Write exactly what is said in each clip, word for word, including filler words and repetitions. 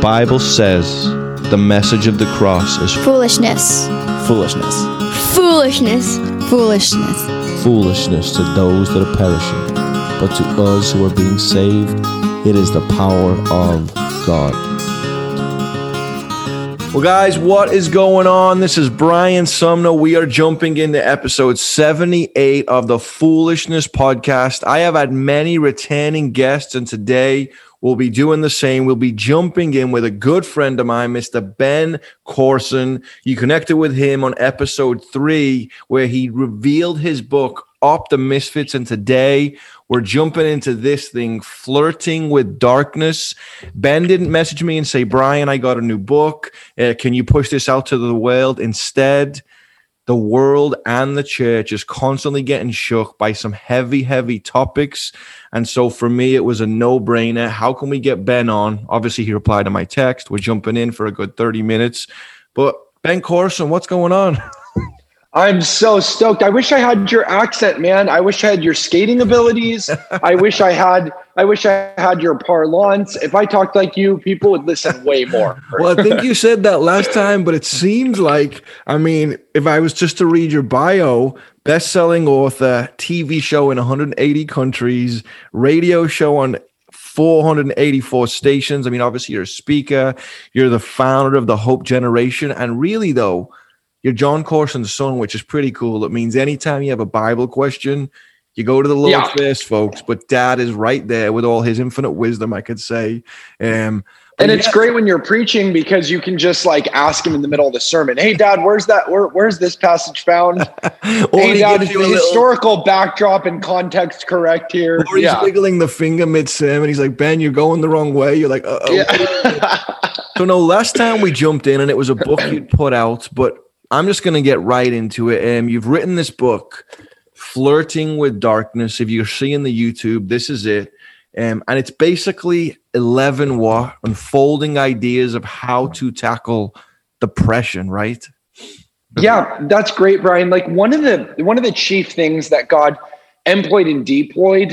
Bible says the message of the cross is foolishness. Foolishness. Foolishness. Foolishness. Foolishness to those that are perishing, but to us who are being saved, it is the power of God. Well, guys, what is going on? This is Brian Sumner. We are jumping into episode seventy-eight of the Foolishness Podcast. I have had many returning guests, and today we'll be doing the same. We'll be jumping in with a good friend of mine, Mister Ben Courson. You connected with him on episode three, where he revealed his book, Optimists Misfits, and today we're jumping into this thing, Flirting with Darkness. Ben didn't message me and say, Brian, I got a new book. Uh, can you push this out to the world? Instead, the world and the church is constantly getting shook by some heavy, heavy topics. And so for me, it was a no-brainer. How can we get Ben on? Obviously, he replied to my text. We're jumping in for a good thirty minutes. But Ben Courson, what's going on? I'm so stoked. I wish I had your accent, man. I wish I had your skating abilities. I wish I had I wish I had your parlance. If I talked like you, people would listen way more. Well, I think you said that last time, but it seems like, I mean, if I was just to read your bio, best-selling author, T V show in one hundred eighty countries, radio show on four hundred eighty-four stations. I mean, obviously you're a speaker. You're the founder of the Hope Generation. And really, though, you're John Courson's son, which is pretty cool. It means anytime you have a Bible question, you go to the Lord yeah. first, folks. But Dad is right there with all his infinite wisdom, I could say. Um, and it's yeah. great when you're preaching because you can just like ask him in the middle of the sermon, hey, Dad, where's that? Where, where's this passage found? Hey, Dad, is the historical little backdrop and context correct here? Or he's yeah. wiggling the finger mid-sermon. He's like, Ben, you're going the wrong way. You're like, uh-oh. Yeah. So, no, last time we jumped in and it was a book you'd put out, but I'm just going to get right into it. Um, you've written this book, Flirting with Darkness. If you're seeing the YouTube, this is it. Um, and it's basically eleven what unfolding ideas of how to tackle depression, right? Yeah, that's great, Brian. Like one of the one of the chief things that God employed and deployed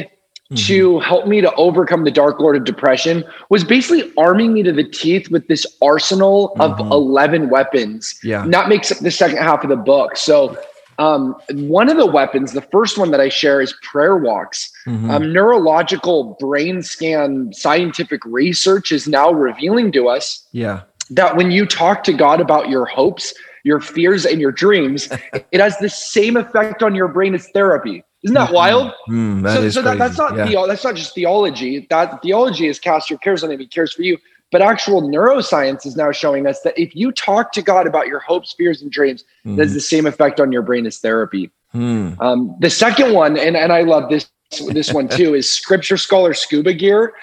mm-hmm. to help me to overcome the dark lord of depression was basically arming me to the teeth with this arsenal mm-hmm. of eleven weapons. Yeah. And that makes up the second half of the book. So um, one of the weapons, the first one that I share is prayer walks. Mm-hmm. Um, neurological brain scan scientific research is now revealing to us yeah. that when you talk to God about your hopes, your fears, and your dreams, it has the same effect on your brain as therapy. Isn't that wild? Mm, that so is so that, that's not yeah. the, that's not just theology. That theology is cast your cares on him, he cares for you. But actual neuroscience is now showing us that if you talk to God about your hopes, fears, and dreams, mm. it has the same effect on your brain as therapy. Mm. Um, the second one, and, and I love this this one too, is scripture scholar scuba gear.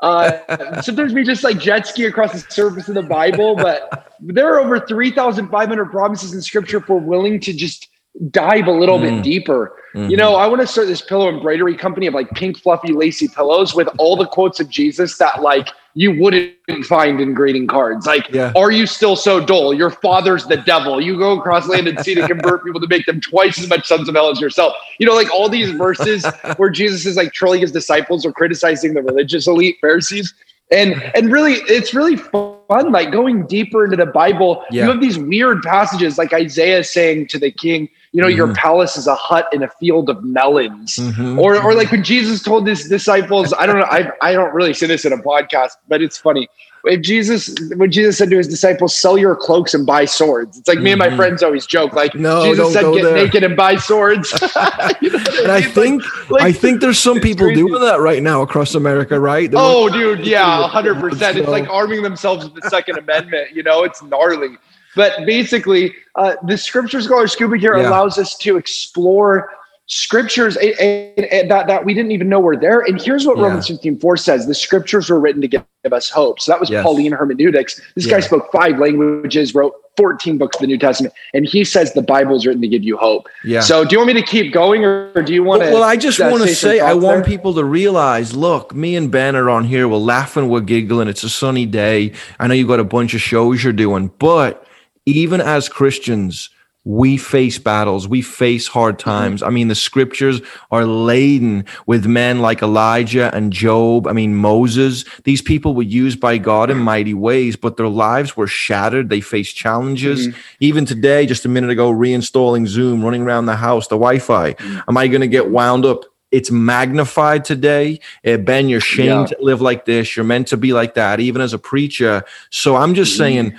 Uh, sometimes we just like jet ski across the surface of the Bible, but there are over three thousand five hundred promises in scripture if we're willing to just dive a little mm. bit deeper. Mm-hmm. You know, I want to start this pillow embroidery company of like pink, fluffy, lacy pillows with all the quotes of Jesus that like you wouldn't find in greeting cards. Like, yeah. are you still so dull? Your father's the devil. You go across land and sea to convert people to make them twice as much sons of hell as yourself. You know, like all these verses where Jesus is like trolling his disciples or criticizing the religious elite Pharisees. And and really, it's really fun, like going deeper into the Bible. Yeah. You have these weird passages like Isaiah saying to the king, you know, mm-hmm. your palace is a hut in a field of melons. Mm-hmm. Or or like when Jesus told his disciples, I don't know, I I don't really say this in a podcast, but it's funny. If Jesus, when Jesus said to his disciples, sell your cloaks and buy swords. It's like mm-hmm. me and my friends always joke, like no, Jesus said, get there. naked and buy swords. You know what I mean? And I think, like, like, I think there's some people crazy. doing that right now across America, right? They're oh, like, dude, yeah, one hundred percent. So. It's like arming themselves with the Second Amendment. You know, it's gnarly. But basically, uh, the scripture scholar scuba gear yeah. allows us to explore scriptures and, and, and that, that we didn't even know were there. And here's what yeah. Romans fifteen four says. The scriptures were written to give us hope. So that was yes. Pauline hermeneutics. This yeah. guy spoke five languages, wrote fourteen books of the New Testament. And he says the Bible is written to give you hope. Yeah. So do you want me to keep going or do you want to? Well, well, I just uh, want to say, say I want there? people to realize, look, me and Ben are on here. We're laughing. We're giggling. It's a sunny day. I know you've got a bunch of shows you're doing, but even as Christians, We face battles. We face hard times. I mean, the scriptures are laden with men like Elijah and Job. I mean, Moses. These people were used by God in mighty ways, but their lives were shattered. They faced challenges. Mm-hmm. Even today, just a minute ago, reinstalling Zoom, running around the house, the Wi-Fi. Mm-hmm. Am I going to get wound up? It's magnified today. Uh, Ben, you're shamed yeah. to live like this. You're meant to be like that, even as a preacher. So I'm just mm-hmm. saying,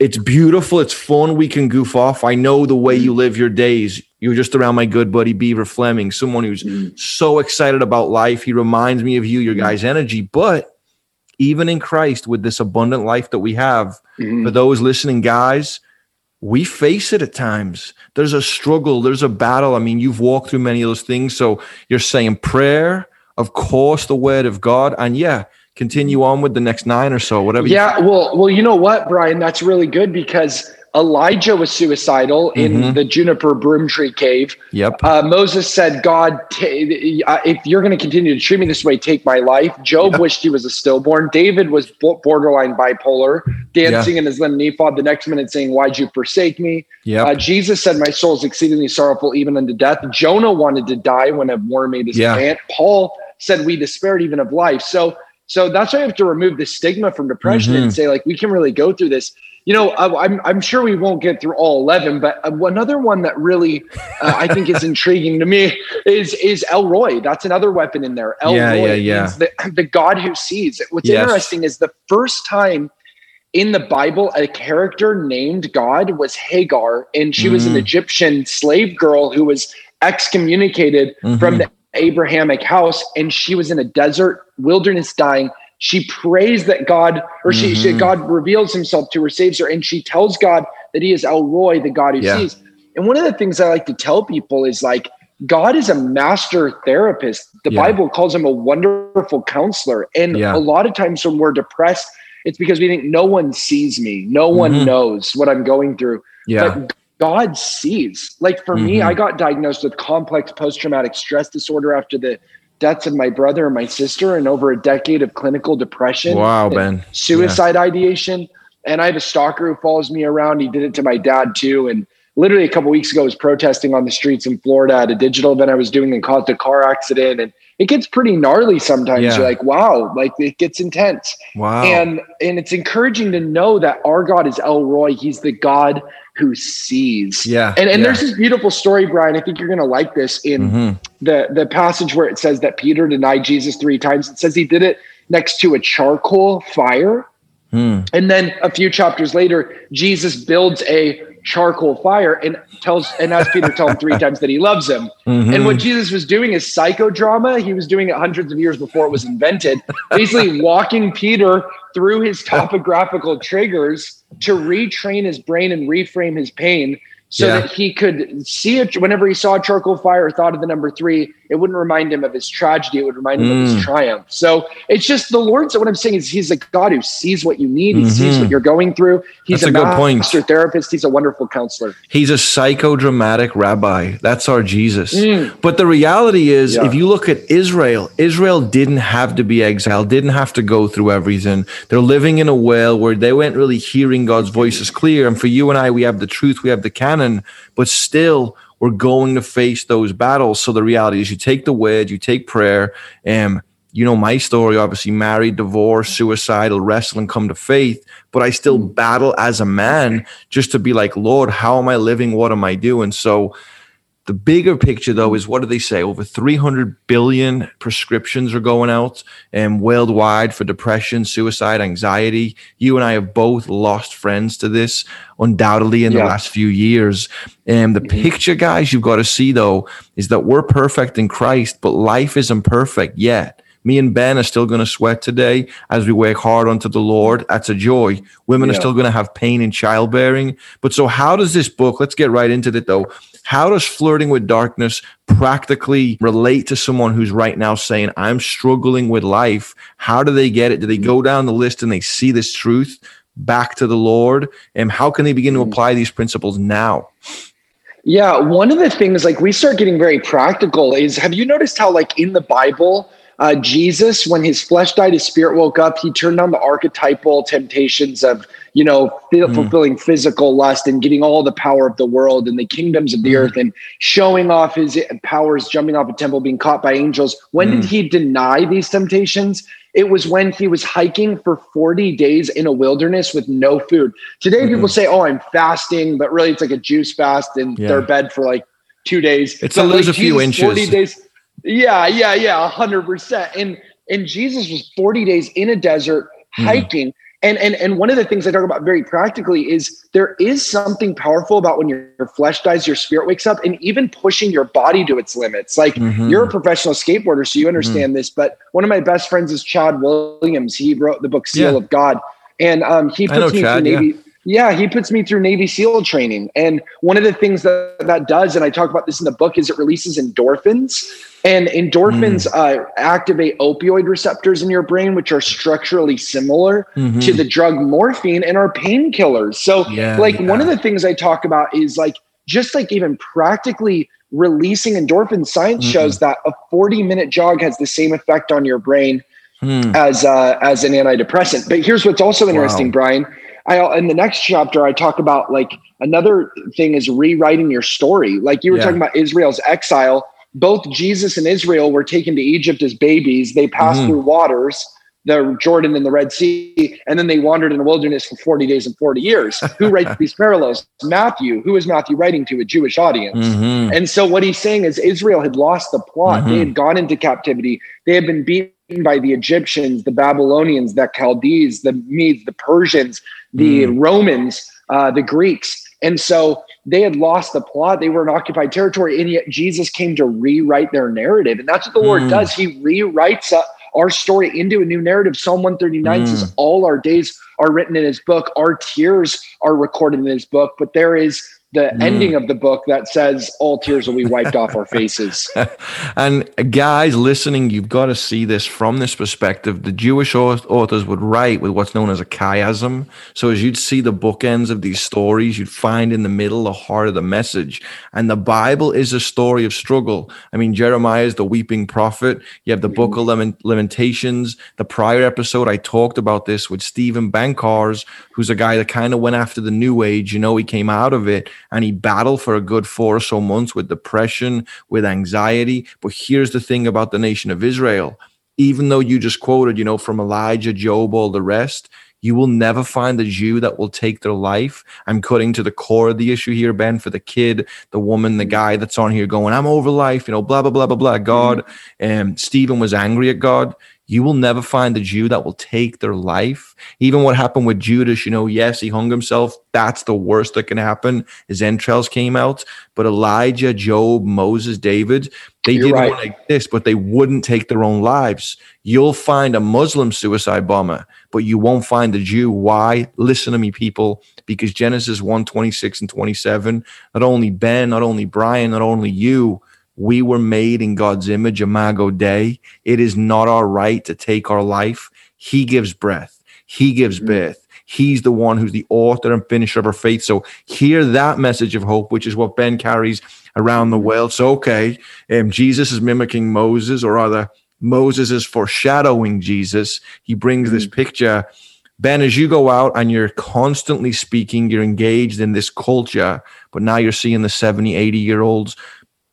it's beautiful. It's fun. We can goof off. I know the way you live your days. You're just around my good buddy, Beaver Fleming, someone who's mm. so excited about life. He reminds me of you, your guys' energy. But even in Christ, with this abundant life that we have, mm. for those listening, guys, we face it at times. There's a struggle. There's a battle. I mean, you've walked through many of those things. So you're saying prayer, of course, the word of God. And yeah, continue on with the next nine or so, whatever. Yeah, you well, well, you know what, Brian? That's really good, because Elijah was suicidal mm-hmm. in the juniper broom tree cave. Yep. Uh, Moses said, God, t- if you're going to continue to treat me this way, take my life. Job yep. wished he was a stillborn. David was borderline bipolar, dancing yeah. in his linen ephod, the next minute saying, why'd you forsake me? Yep. Uh, Jesus said, my soul is exceedingly sorrowful, even unto death. Jonah wanted to die when a worm ate his yeah. plant. Paul said, we despaired even of life. So, So that's why you have to remove the stigma from depression mm-hmm. and say, like, we can really go through this. You know, I, I'm I'm sure we won't get through all eleven, but another one that really uh, I think is intriguing to me is is El Roy. That's another weapon in there. El yeah, Roy yeah, yeah. means the, the God who sees. What's yes. interesting is the first time in the Bible a character named God was Hagar, and she mm-hmm. was an Egyptian slave girl who was excommunicated mm-hmm. from the Abrahamic house, and she was in a desert wilderness dying. She prays that God, or she, mm-hmm. she God reveals himself to her, saves her, and she tells God that he is El Roy, the God who yeah. sees. And one of the things I like to tell people is, like, God is a master therapist. The yeah. Bible calls him a wonderful counselor. And yeah. a lot of times when we're depressed, it's because we think no one sees me. No one mm-hmm. knows what I'm going through. Yeah. But God sees. Like, for mm-hmm. me, I got diagnosed with complex post-traumatic stress disorder after the deaths of my brother and my sister, and over a decade of clinical depression. Wow, Ben. Suicide yeah. ideation. And I have a stalker who follows me around. He did it to my dad too. And literally a couple of weeks ago, I was protesting on the streets in Florida at a digital event I was doing and caused a car accident. And it gets pretty gnarly sometimes. Yeah. You're like, wow, like, it gets intense. Wow. And, and it's encouraging to know that our God is El Roy. He's the God who sees. Yeah. And and yeah. there's this beautiful story, Brian. I think you're going to like this in mm-hmm. the, the passage where it says that Peter denied Jesus three times. It says he did it next to a charcoal fire. Mm. And then a few chapters later, Jesus builds a charcoal fire and tells and has Peter tell him three times that he loves him. Mm-hmm. And what Jesus was doing is psychodrama. He was doing it hundreds of years before it was invented, basically walking Peter through his topographical triggers to retrain his brain and reframe his pain so yeah. that he could see it. Whenever he saw a charcoal fire or thought of the number three, it wouldn't remind him of his tragedy. It would remind him mm. of his triumph. So it's just the Lord. So what I'm saying is, he's a God who sees what you need. He mm-hmm. sees what you're going through. He's a, a master therapist. He's a wonderful counselor. He's a psychodramatic rabbi. That's our Jesus. Mm. But the reality is, yeah. if you look at Israel, Israel didn't have to be exiled, didn't have to go through everything. They're living in a well where they weren't really hearing God's voice is clear. And for you and I, we have the truth. We have the canon, but still, we're going to face those battles. So the reality is, you take the word, you take prayer. Um, you know my story, obviously, married, divorced, suicidal, wrestling, come to faith. But I still battle as a man just to be like, Lord, how am I living? What am I doing? So the bigger picture, though, is what do they say? Over three hundred billion prescriptions are going out um, worldwide for depression, suicide, anxiety. You and I have both lost friends to this, undoubtedly, in yeah. the last few years. And the mm-hmm. picture, guys, you've got to see, though, is that we're perfect in Christ, but life isn't perfect yet. Me and Ben are still going to sweat today as we work hard unto the Lord. That's a joy. Women yeah. are still going to have pain in childbearing. But so how does this book, let's get right into it, though. How does Flirting with Darkness practically relate to someone who's right now saying, I'm struggling with life? How do they get it? Do they go down the list and they see this truth back to the Lord? And how can they begin to apply these principles now? Yeah, one of the things, like, we start getting very practical is, have you noticed how, like, in the Bible, Uh, Jesus, when his flesh died, his spirit woke up, he turned on the archetypal temptations of you know, mm. fulfilling physical lust and getting all the power of the world and the kingdoms of the mm. earth and showing off his powers, jumping off a temple, being caught by angels. When mm. did he deny these temptations? It was when he was hiking for forty days in a wilderness with no food. Today, mm-hmm. people say, oh, I'm fasting, but really it's like a juice fast and yeah. they're in bed for like two days. It's but to lose like a few Jesus, inches. forty days. Yeah, yeah, yeah, one hundred percent. And and Jesus was forty days in a desert hiking. Mm. And, and and one of the things I talk about very practically is there is something powerful about when your, your flesh dies, your spirit wakes up, and even pushing your body to its limits. Like mm-hmm. you're a professional skateboarder, so you understand mm-hmm. this. But one of my best friends is Chad Williams. He wrote the book Seal yeah. of God. And um, he puts know, me Chad, through Navy. Yeah. Yeah, he puts me through Navy SEAL training. And one of the things that that does, and I talk about this in the book, is it releases endorphins. And endorphins mm. uh, activate opioid receptors in your brain, which are structurally similar mm-hmm. to the drug morphine and are painkillers. So yeah, like yeah. one of the things I talk about is like, just like even practically releasing endorphins, science mm-hmm. shows that a forty minute jog has the same effect on your brain mm. as, uh, as an antidepressant. But here's what's also interesting, wow. Brian. I, in the next chapter, I talk about like another thing is rewriting your story. Like you were yeah. talking about Israel's exile. Both Jesus and Israel were taken to Egypt as babies. They passed mm-hmm. through waters, the Jordan and the Red Sea, and then they wandered in the wilderness for forty days and forty years. Who writes these parallels? Matthew. Who is Matthew writing to? A Jewish audience. Mm-hmm. And so what he's saying is Israel had lost the plot. Mm-hmm. They had gone into captivity. They had been beaten by the Egyptians, the Babylonians, the Chaldees, the Medes, the Persians, the mm. Romans, uh, the Greeks. And so they had lost the plot. They were in occupied territory. And yet Jesus came to rewrite their narrative. And that's what the mm. Lord does. He rewrites uh, our story into a new narrative. Psalm one thirty-nine mm. says all our days are written in his book. Our tears are recorded in his book. But there is the mm. ending of the book that says all tears will be wiped off our faces. And guys listening, you've got to see this from this perspective. The Jewish authors would write with what's known as a chiasm. So as you'd see the bookends of these stories, you'd find in the middle the heart of the message. And the Bible is a story of struggle. I mean, Jeremiah is the weeping prophet. You have the book of Lament- Lamentations. The prior episode, I talked about this with Stephen Bankars, who's a guy that kind of went after the New Age. You know, he came out of it. And he battled for a good four or so months with depression, with anxiety. But here's the thing about the nation of Israel. Even though you just quoted, you know, from Elijah, Job, all the rest, you will never find a Jew that will take their life. I'm cutting to the core of the issue here, Ben, for the kid, the woman, the guy that's on here going, I'm over life, you know, blah, blah, blah, blah, blah, God. And um, Stephen was angry at God. You will never find a Jew that will take their life. Even what happened with Judas, you know, yes, he hung himself. That's the worst that can happen. His entrails came out. But Elijah, Job, Moses, David, they You're did right. one like this, but they wouldn't take their own lives. You'll find a Muslim suicide bomber, but you won't find a Jew. Why? Listen to me, people, because Genesis one, twenty-six and twenty-seven, not only Ben, not only Brian, not only you, we were made in God's image, Imago Dei. It is not our right to take our life. He gives breath. He gives birth. He's the one who's the author and finisher of our faith. So hear that message of hope, which is what Ben carries around the world. So, okay, um, Jesus is mimicking Moses, or rather, Moses is foreshadowing Jesus. He brings this picture. Ben, as you go out and you're constantly speaking, you're engaged in this culture, but now you're seeing the seventy, eighty-year-olds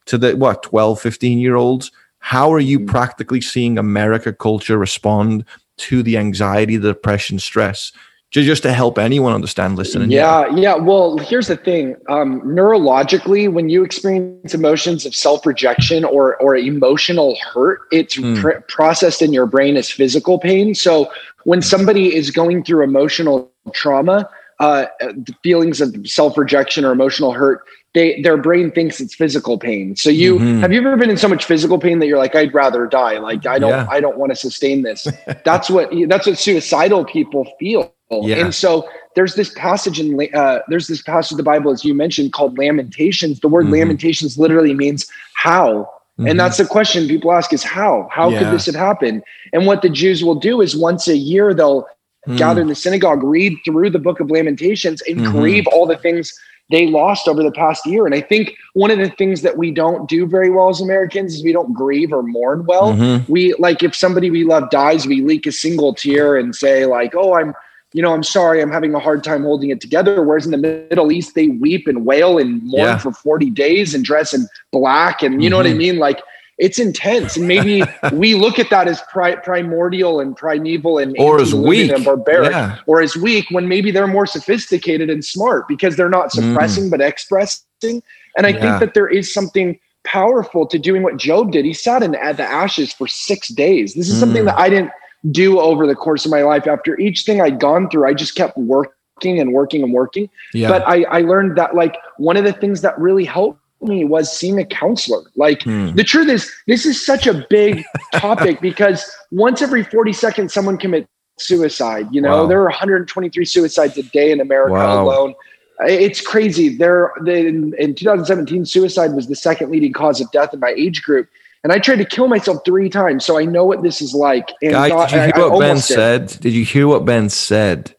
to the, what, twelve, fifteen-year-olds, how are you practically seeing America culture respond to the anxiety, the depression, stress, just, just to help anyone understand, listen? And yeah, yeah, yeah. Well, here's the thing. Um, neurologically, when you experience emotions of self-rejection or, or emotional hurt, it's mm. pr- processed in your brain as physical pain. So when somebody is going through emotional trauma, uh, the feelings of self-rejection or emotional hurt, They, their brain thinks it's physical pain. So you, mm-hmm. have you ever been in so much physical pain that you're like, I'd rather die. Like, I don't, yeah. I don't want to sustain this. That's what, that's what suicidal people feel. Yeah. And so there's this passage in, uh, there's this passage of the Bible, as you mentioned, called Lamentations. The word mm-hmm. Lamentations literally means how. Mm-hmm. And that's the question people ask is how, how yeah. could this have happened? And what the Jews will do is once a year, they'll mm. gather in the synagogue, read through the book of Lamentations and mm-hmm. grieve all the things they lost over the past year. And I think one of the things that we don't do very well as Americans is we don't grieve or mourn well. Mm-hmm. We like if somebody we love dies, we leak a single tear and say like, oh, I'm, you know, I'm sorry, I'm having a hard time holding it together. Whereas in the Middle East, they weep and wail and mourn yeah. for forty days and dress in black. And you mm-hmm. know what I mean? Like, it's intense. And maybe we look at that as pri- primordial and primeval and, or as weak. and barbaric yeah. or as weak, when maybe they're more sophisticated and smart because they're not suppressing mm. but expressing. And I yeah. think that there is something powerful to doing what Job did. He sat in the ashes for six days. This is mm. something that I didn't do over the course of my life. After each thing I'd gone through, I just kept working and working and working. Yeah. But I, I learned that, like, one of the things that really helped me was seeing a counselor. Like, mm. the truth is, this is such a big topic because once every forty seconds, someone commits suicide. You know, wow. there are one hundred twenty-three suicides a day in America wow. alone. It's crazy. There, in, in two thousand seventeen, suicide was the second leading cause of death in my age group. And I tried to kill myself three times, so I know what this is like. And Guy, not, did you hear I, what I Ben said? Did. did you hear what Ben said?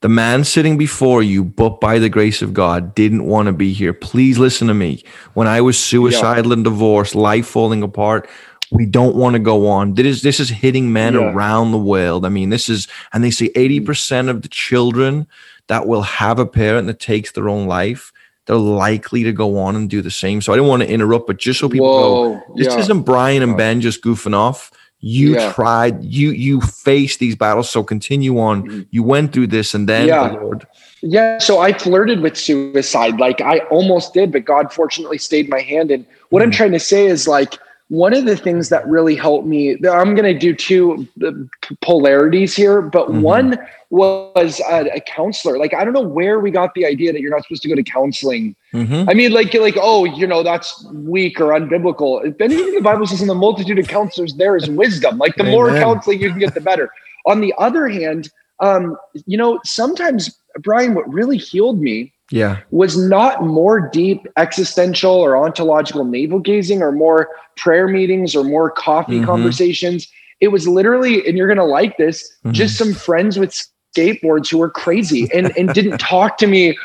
The man sitting before you, but by the grace of God, didn't want to be here. Please listen to me. When I was suicidal yeah. and divorced, life falling apart, we don't want to go on. This is, this is hitting men yeah. around the world. I mean, this is, and they say eighty percent of the children that will have a parent that takes their own life, they're likely to go on and do the same. So I didn't want to interrupt, but just so people Whoa, know, this yeah. isn't Brian and Ben just goofing off. You yeah. tried, you you faced these battles, so continue on. You went through this, and then yeah. the Lord. Yeah, so I flirted with suicide. Like, I almost did, but God fortunately stayed my hand. And what mm. I'm trying to say is, like, one of the things that really helped me, I'm going to do two polarities here, but mm-hmm. one was uh, a counselor. Like, I don't know where we got the idea that you're not supposed to go to counseling. Mm-hmm. I mean, like, like, oh, you know, that's weak or unbiblical. If anything, the Bible says in the multitude of counselors, there is wisdom. Like, the Amen. More counseling you can get, the better. On the other hand, um, you know, sometimes, Brian, what really healed me yeah. was not more deep existential or ontological navel gazing or more prayer meetings or more coffee mm-hmm. conversations. It was literally, and you're going to like this, mm-hmm. just some friends with skateboards who were crazy and, and didn't talk to me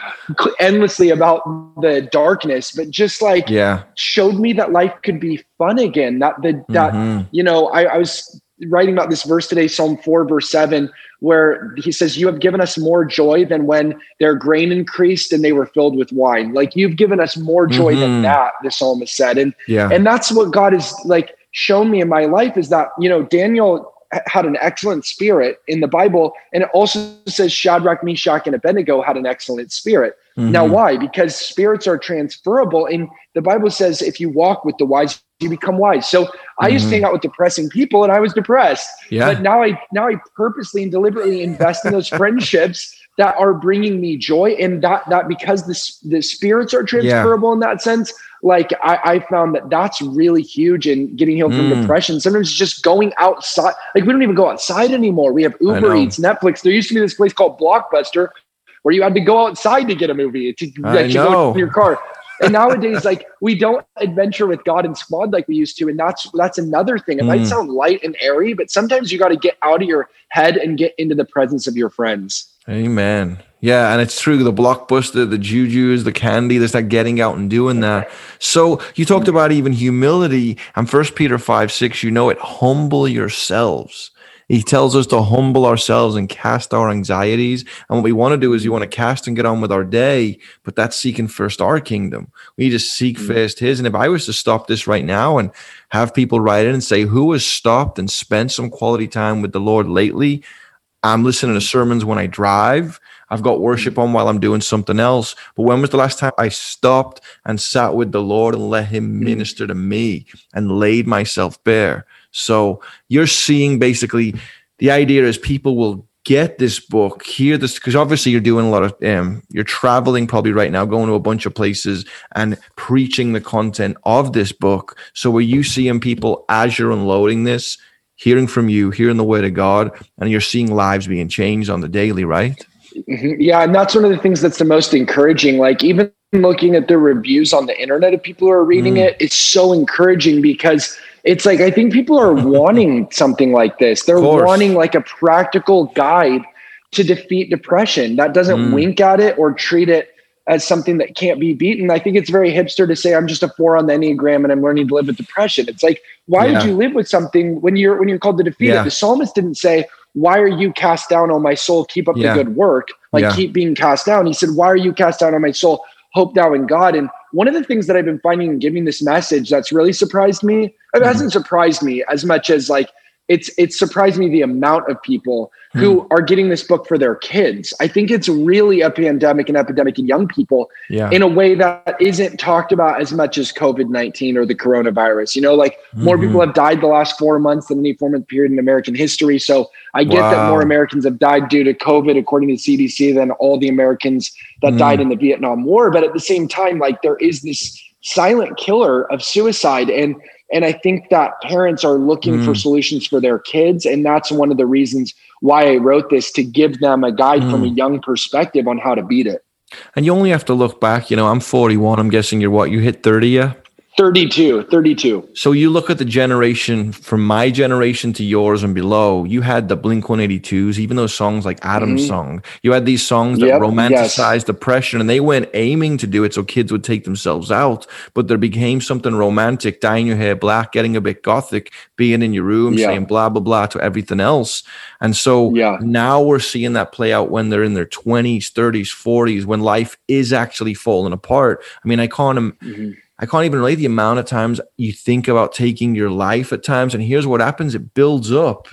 endlessly about the darkness, but just, like, yeah. showed me that life could be fun again. That the, that, mm-hmm. you know, I, I was writing about this verse today, Psalm four, verse seven, where he says, you have given us more joy than when their grain increased and they were filled with wine. Like, you've given us more joy mm-hmm. than that, the psalmist said. And, yeah. and that's what God has, like, shown me in my life, is that, you know, Daniel had an excellent spirit in the Bible. And it also says Shadrach, Meshach, and Abednego had an excellent spirit. Mm-hmm. Now, why? Because spirits are transferable. And the Bible says, if you walk with the wise, you become wise. So mm-hmm. I used to hang out with depressing people and I was depressed, yeah. but now I, now I purposely and deliberately invest in those friendships that are bringing me joy. And that, that because the, the spirits are transferable yeah. in that sense, like, I, I found that that's really huge in getting healed mm. from depression. Sometimes it's just going outside. Like, we don't even go outside anymore. We have Uber Eats, Netflix. There used to be this place called Blockbuster where you had to go outside to get a movie, to, like, to go to your car. And nowadays, like, we don't adventure with God and squad like we used to. And that's, that's another thing. It mm. might sound light and airy, but sometimes you got to get out of your head and get into the presence of your friends. Amen. Yeah. And it's true. The Blockbuster, the jujus, the candy, there's that getting out and doing that. So you talked about even humility, and First Peter five, six, you know it, humble yourselves. He tells us to humble ourselves and cast our anxieties. And what we want to do is we want to cast and get on with our day, but that's seeking first our kingdom. We just seek mm-hmm. first his. And if I was to stop this right now and have people write in and say, who has stopped and spent some quality time with the Lord lately? I'm listening to sermons when I drive. I've got worship on while I'm doing something else. But when was the last time I stopped and sat with the Lord and let him minister to me and laid myself bare? So you're seeing, basically, the idea is people will get this book, hear this, because obviously you're doing a lot of, um, you're traveling probably right now, going to a bunch of places and preaching the content of this book. So are you seeing people as you're unloading this, hearing from you, hearing the word of God, and you're seeing lives being changed on the daily, right? Mm-hmm. Yeah. And that's one of the things that's the most encouraging. Like, even looking at the reviews on the internet of people who are reading mm. it, it's so encouraging because it's like, I think people are wanting something like this. They're wanting, like, a practical guide to defeat depression that doesn't mm. wink at it or treat it as something that can't be beaten. I think it's very hipster to say, I'm just a four on the Enneagram and I'm learning to live with depression. It's like, why yeah. would you live with something when you're, when you're called to defeat yeah. it? The psalmist didn't say, why are you cast down, O my soul? Keep up yeah. the good work. Like yeah. keep being cast down. He said, why are you cast down, O my soul? Hope thou in God. And one of the things that I've been finding in giving this message that's really surprised me, it mm-hmm. hasn't surprised me as much as like, it's it's surprised me the amount of people mm. who are getting this book for their kids. I think it's really a pandemic and epidemic in young people yeah. in a way that isn't talked about as much as covid nineteen or the coronavirus. You know, like mm-hmm. more people have died the last four months than any four-month period in American history. So I get wow. that more Americans have died due to COVID, according to C D C, than all the Americans that mm. died in the Vietnam War. But at the same time, like there is this silent killer of suicide. And And I think that parents are looking mm. for solutions for their kids. And that's one of the reasons why I wrote this, to give them a guide mm. from a young perspective on how to beat it. And you only have to look back, you know, I'm forty-one. I'm guessing you're what? You hit thirty, yeah? thirty-two, thirty-two. So you look at the generation from my generation to yours and below, you had the Blink one eighty-twos, even those songs like Adam's mm-hmm. song. You had these songs that yep, romanticized yes. depression, and they went aiming to do it so kids would take themselves out, but there became something romantic, dyeing your hair black, getting a bit gothic, being in your room, yeah. saying blah, blah, blah to everything else. And so yeah. now we're seeing that play out when they're in their twenties, thirties, forties, when life is actually falling apart. I mean, I can't mm-hmm. I can't even relate the amount of times you think about taking your life at times. And here's what happens. It builds up.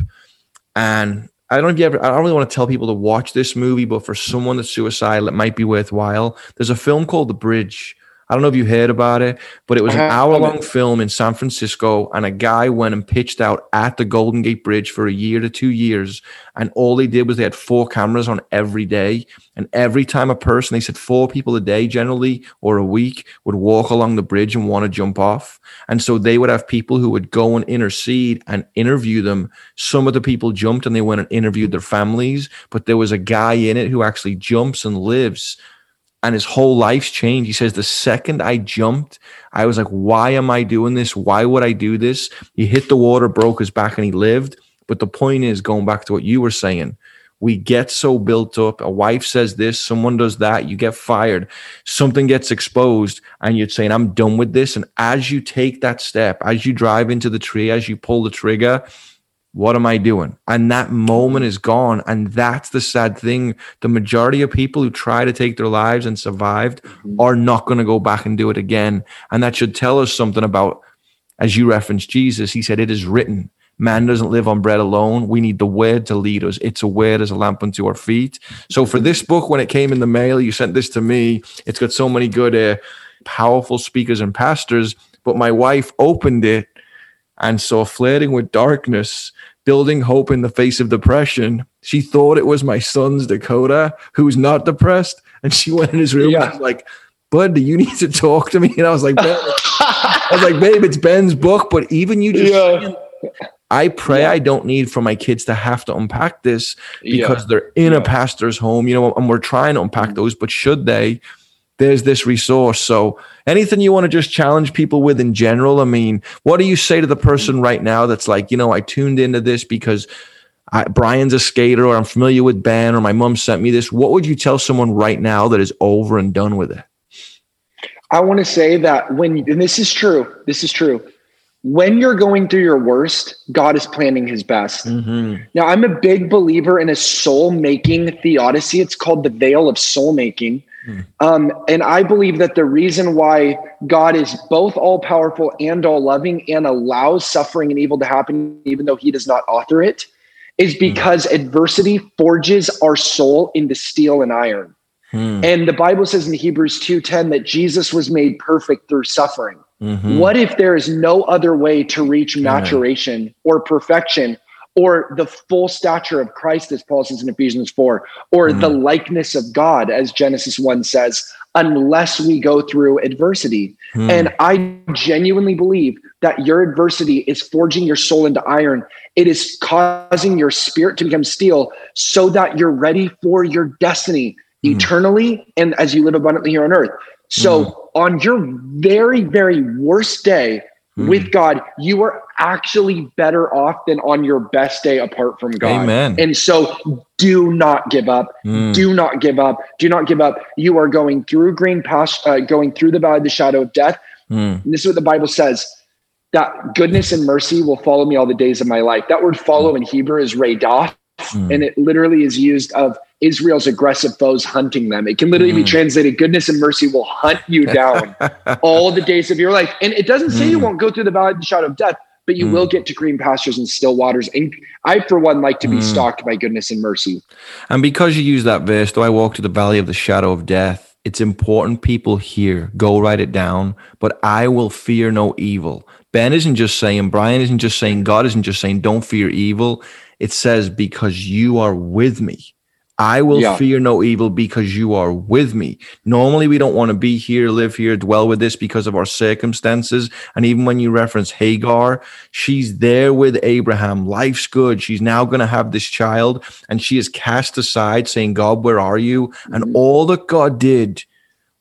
And I don't know if you ever, I don't really want to tell people to watch this movie, but for someone that's suicidal, it might be worthwhile. There's a film called The Bridge. I don't know if you heard about it, but it was an hour long film in San Francisco. And a guy went and pitched out at the Golden Gate Bridge for a year to two years. And all they did was they had four cameras on every day. And every time a person, they said four people a day generally or a week would walk along the bridge and want to jump off. And so they would have people who would go and intercede and interview them. Some of the people jumped and they went and interviewed their families. But there was a guy in it who actually jumps and lives. And his whole life's changed. He says, the second I jumped, I was like, why am I doing this? Why would I do this? He hit the water, broke his back, and he lived. But the point is, going back to what you were saying, we get so built up. A wife says this, someone does that, you get fired, something gets exposed, and you're saying, I'm done with this. And as you take that step, as you drive into the tree, as you pull the trigger, what am I doing? And that moment is gone. And that's the sad thing. The majority of people who try to take their lives and survived are not going to go back and do it again. And that should tell us something about, as you referenced Jesus, he said, it is written, man doesn't live on bread alone. We need the word to lead us. It's a word as a lamp unto our feet. So for this book, when it came in the mail, you sent this to me. It's got so many good, uh, powerful speakers and pastors, but my wife opened it and saw Flirting with Darkness, Building Hope in the Face of Depression. She thought it was my son's Dakota, who's not depressed. And she went in his room yeah. and was like, Bud, do you need to talk to me? And I was like, I was like, babe, it's Ben's book. But even you just, yeah. saying, I pray yeah. I don't need for my kids to have to unpack this because yeah. they're in yeah. a pastor's home, you know, and we're trying to unpack those, but should they? There's this resource. So anything you want to just challenge people with in general? I mean, what do you say to the person right now that's like, you know, I tuned into this because I, Brian's a skater, or I'm familiar with Ben, or my mom sent me this. What would you tell someone right now that is over and done with it? I want to say that when, and this is true, this is true. When you're going through your worst, God is planning his best. Mm-hmm. Now, I'm a big believer in a soul-making theodicy. It's called the veil of soul-making. Mm. Um, and I believe that the reason why God is both all-powerful and all-loving and allows suffering and evil to happen, even though he does not author it, is because mm. adversity forges our soul into steel and iron. Mm. And the Bible says in Hebrews two ten that Jesus was made perfect through suffering. Mm-hmm. What if there is no other way to reach maturation mm. or perfection or the full stature of Christ, as Paul says in Ephesians four, or mm. the likeness of God, as Genesis one says, unless we go through adversity? Mm. And I genuinely believe that your adversity is forging your soul into iron. It is causing your spirit to become steel so that you're ready for your destiny mm. eternally and as you live abundantly here on earth. So mm. on your very, very worst day mm. with God, you are actually better off than on your best day apart from God. Amen. And so do not give up. Mm. Do not give up. Do not give up. You are going through green past, uh, going through the valley of the shadow of death. Mm. And this is what the Bible says, that goodness and mercy will follow me all the days of my life. That word follow mm. in Hebrew is radah, Mm. And it literally is used of Israel's aggressive foes hunting them. It can literally mm. be translated, goodness and mercy will hunt you down all the days of your life. And it doesn't say mm. you won't go through the valley and shadow of death, but you mm. will get to green pastures and still waters. And I, for one, like to be mm. stalked by goodness and mercy. And because you use that verse, though I walk through the valley of the shadow of death, it's important people hear, go write it down, but I will fear no evil. Ben isn't just saying, Brian isn't just saying, God isn't just saying, don't fear evil. It says, because you are with me. I will yeah. fear no evil because you are with me. Normally, we don't want to be here, live here, dwell with this because of our circumstances. And even when you reference Hagar, she's there with Abraham. Life's good. She's now going to have this child. And she is cast aside saying, God, where are you? Mm-hmm. And all that God did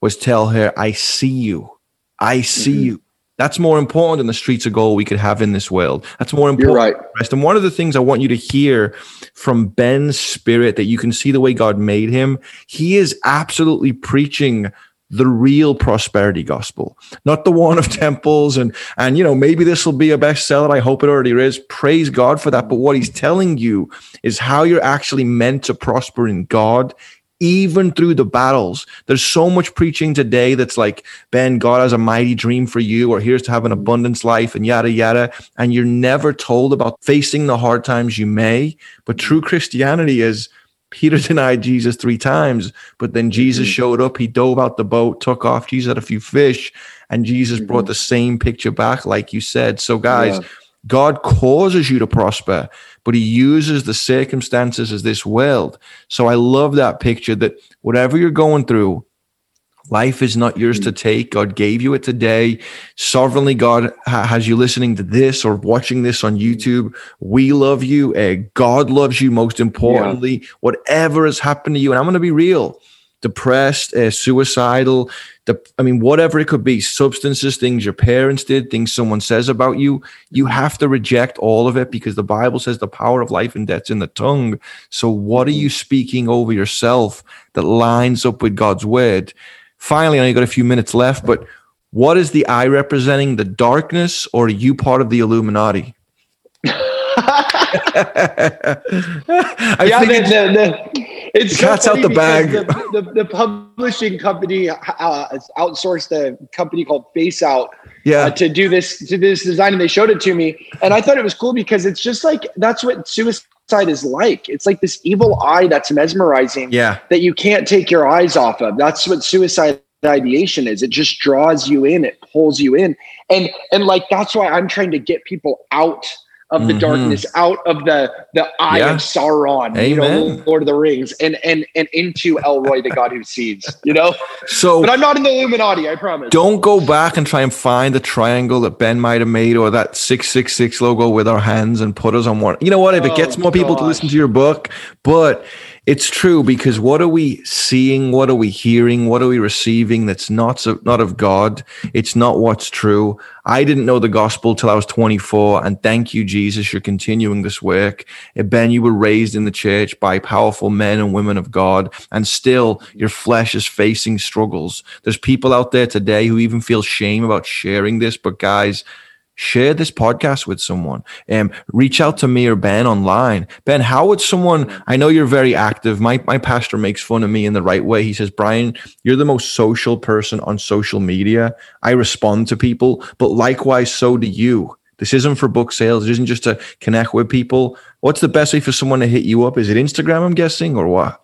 was tell her, I see you. I see mm-hmm. you. That's more important than the streets of gold we could have in this world. That's more important. You're right. And one of the things I want you to hear from Ben's spirit, that you can see the way God made him, he is absolutely preaching the real prosperity gospel, not the one of temples. And, and you know, maybe this will be a bestseller. I hope it already is. Praise God for that. But what he's telling you is how you're actually meant to prosper in God, even through the battles. There's so much preaching today that's like, Ben, God has a mighty dream for you, or here's to have an abundance life, and yada, yada. And you're never told about facing the hard times you may. But true Christianity is, Peter denied Jesus three times, but then Jesus mm-hmm. showed up. He dove out the boat, took off. Jesus had a few fish, and Jesus mm-hmm. brought the same picture back, like you said. So guys, yeah. God causes you to prosper, but he uses the circumstances as this world. So I love that picture, that whatever you're going through, life is not yours mm-hmm. to take. God gave you it today. Sovereignly, God ha- has you listening to this or watching this on YouTube. We love you. Uh, God loves you, most importantly. Yeah. Whatever has happened to you, and I'm going to be real, depressed, uh, suicidal, dep- I mean, whatever it could be, substances, things your parents did, things someone says about you, you have to reject all of it, because the Bible says the power of life and death's in the tongue. So what are you speaking over yourself that lines up with God's word? Finally, I only got a few minutes left, but what is the eye representing? The darkness, or are you part of the Illuminati? I yeah, think the, the, the, it's so cats out the bag. The, the, the publishing company uh, outsourced a company called Face Out yeah. uh, to do this to this design, and they showed it to me, and I thought it was cool because it's just like, that's what suicide is like. It's like this evil eye that's mesmerizing yeah. that you can't take your eyes off of. That's what suicide ideation is. It just draws you in. It pulls you in, and and like that's why I'm trying to get people out of the mm-hmm. darkness, out of the the eye yeah. of Sauron, Amen. You know, Lord of the Rings, and and and into El Roy, the God who sees, you know. So, but I'm not in the Illuminati, I promise. Don't go back and try and find the triangle that Ben might have made, or that six six six logo with our hands, and put us on one. You know what? If it gets more people to listen to your book, but it's true, because what are we seeing? What are we hearing? What are we receiving that's not so, not of God? It's not what's true. I didn't know the gospel till I was twenty-four, and thank you, Jesus, you're continuing this work. Ben, you were raised in the church by powerful men and women of God, and still your flesh is facing struggles. There's people out there today who even feel shame about sharing this, but guys, share this podcast with someone. Um, reach out to me or Ben online. Ben, how would someone, I know you're very active. My my pastor makes fun of me in the right way. He says, Brian, you're the most social person on social media. I respond to people, but likewise, so do you. This isn't for book sales. It isn't just to connect with people. What's the best way for someone to hit you up? Is it Instagram, I'm guessing, or what?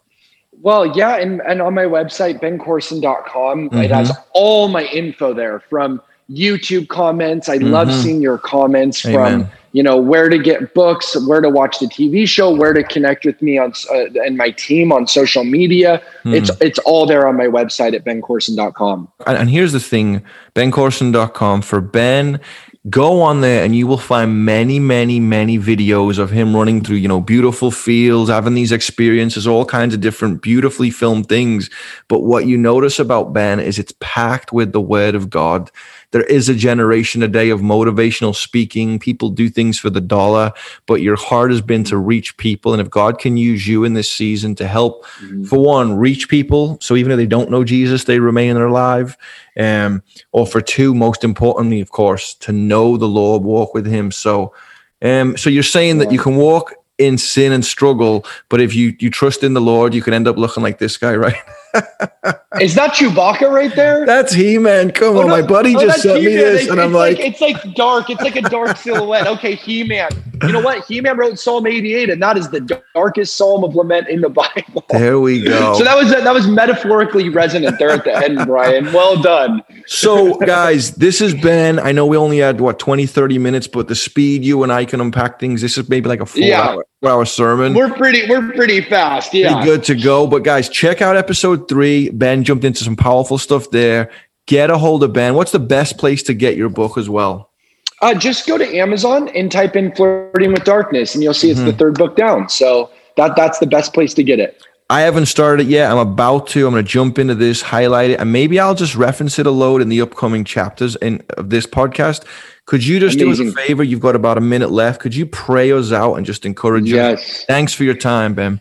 Well, yeah, and, and on my website, ben courson dot com, mm-hmm. it has all my info there, from YouTube comments. I mm-hmm. love seeing your comments Amen. From, you know, where to get books, where to watch the T V show, where to connect with me on uh, and my team on social media. Mm. It's it's all there on my website at ben courson dot com. And, and here's the thing, ben courson dot com for Ben. Go on there and you will find many, many, many videos of him running through, you know, beautiful fields, having these experiences, all kinds of different beautifully filmed things. But what you notice about Ben is it's packed with the word of God. There is a generation a day of motivational speaking. People do things for the dollar, but your heart has been to reach people. And if God can use you in this season to help, mm-hmm. for one, reach people, so even if they don't know Jesus, they remain in their life. Um, or for two, most importantly, of course, to know the Lord, walk with him. So, um, so you're saying that you can walk in sin and struggle, but if you you trust in the Lord, you can end up looking like this guy, right? Is that Chewbacca right there? That's He-Man. Come oh, on, no, my buddy no, just sent He-Man. me this, it's, and I'm like, like, it's like dark. It's like a dark silhouette. Okay, He-Man. You know what? He-Man wrote Psalm eighty-eight, and that is the darkest Psalm of lament in the Bible. There we go. So that was that was metaphorically resonant there at the end, Brian. Well done. So guys, this has been. I know we only had what twenty, thirty minutes, but the speed you and I can unpack things. This is maybe like a four yeah. hour. Our sermon. We're pretty, we're pretty fast. Yeah. Pretty good to go. But guys, check out episode three. Ben jumped into some powerful stuff there. Get a hold of Ben. What's the best place to get your book as well? Uh, just go to Amazon and type in Flirting with Darkness and you'll see it's mm-hmm. the third book down. So that that's the best place to get it. I haven't started it yet. I'm about to. I'm going to jump into this, highlight it, and maybe I'll just reference it a load in the upcoming chapters in, of this podcast. Could you just Amazing. do us a favor? You've got about a minute left. Could you pray us out and just encourage yes. us? Thanks for your time, Ben.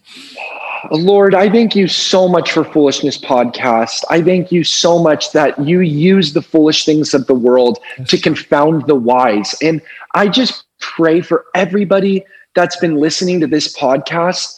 Lord, I thank you so much for Foolishness Podcast. I thank you so much that you use the foolish things of the world yes. to confound the wise. And I just pray for everybody that's been listening to this podcast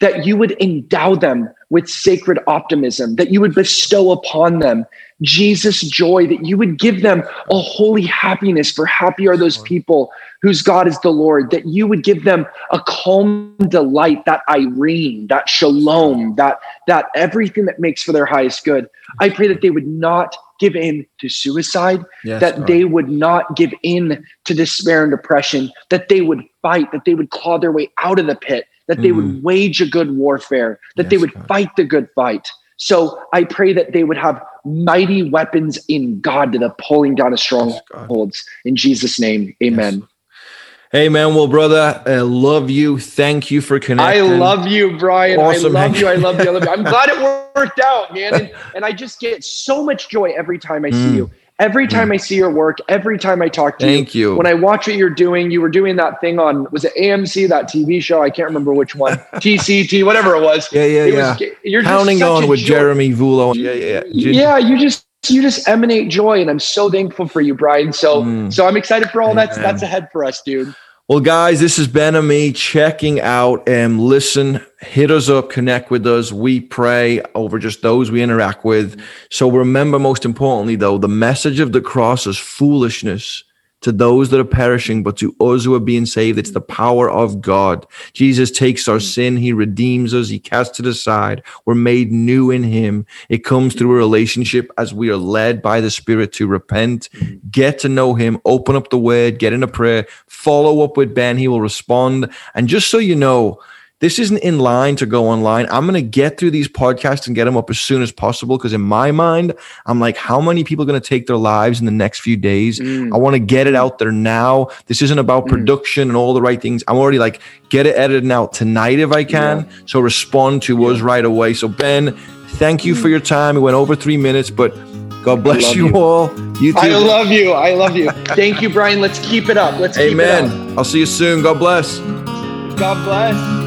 that you would endow them with sacred optimism, that you would bestow upon them Jesus' joy, that you would give them a holy happiness, for happy are those people whose God is the Lord, that you would give them a calm delight, that Irene, that shalom, that, that everything that makes for their highest good. I pray that they would not give in to suicide, yes, that God. they would not give in to despair and depression, that they would fight, that they would claw their way out of the pit, that they would wage a good warfare, that yes, they would God. fight the good fight. So I pray that they would have mighty weapons in God to the pulling down of strongholds. Yes, in Jesus' name, amen. Yes. Amen. Well, brother, I love you. Thank you for connecting. I love you, Brian. Awesome. I love you. I love you. I love you. I'm glad it worked out, man. And, and I just get so much joy every time I mm. see you. Every time I see your work, every time I talk to you. Thank you. When I watch what you're doing, you were doing that thing on, was it A M C, that T V show? I can't remember which one. T C T, whatever it was. Yeah, yeah, it yeah. Was, you're Pounding just on with joy. Jeremy Vulo. Yeah, yeah, yeah. Yeah, you just you just emanate joy, and I'm so thankful for you, Brian. So, mm. so I'm excited for all Amen. that's that's ahead for us, dude. Well, guys, this has been and me checking out and listen, hit us up, connect with us. We pray over just those we interact with. So remember, most importantly, though, the message of the cross is foolishness to those that are perishing, but to us who are being saved, it's the power of God. Jesus takes our sin. He redeems us. He casts it aside. We're made new in him. It comes through a relationship as we are led by the Spirit to repent, get to know him, open up the word, get in a prayer, follow up with Ben. He will respond. And just so you know, this isn't in line to go online. I'm going to get through these podcasts and get them up as soon as possible because in my mind, I'm like, how many people are going to take their lives in the next few days? Mm. I want to get it out there now. This isn't about mm. production and all the right things. I'm already like, get it edited and out tonight if I can. Yeah. So respond to yeah. us right away. So Ben, thank you mm. for your time. It went over three minutes, but God bless you, you all. You too. I love you. I love you. Thank you, Brian. Let's keep it up. Let's Amen. keep it up. Amen. I'll see you soon. God bless. God bless.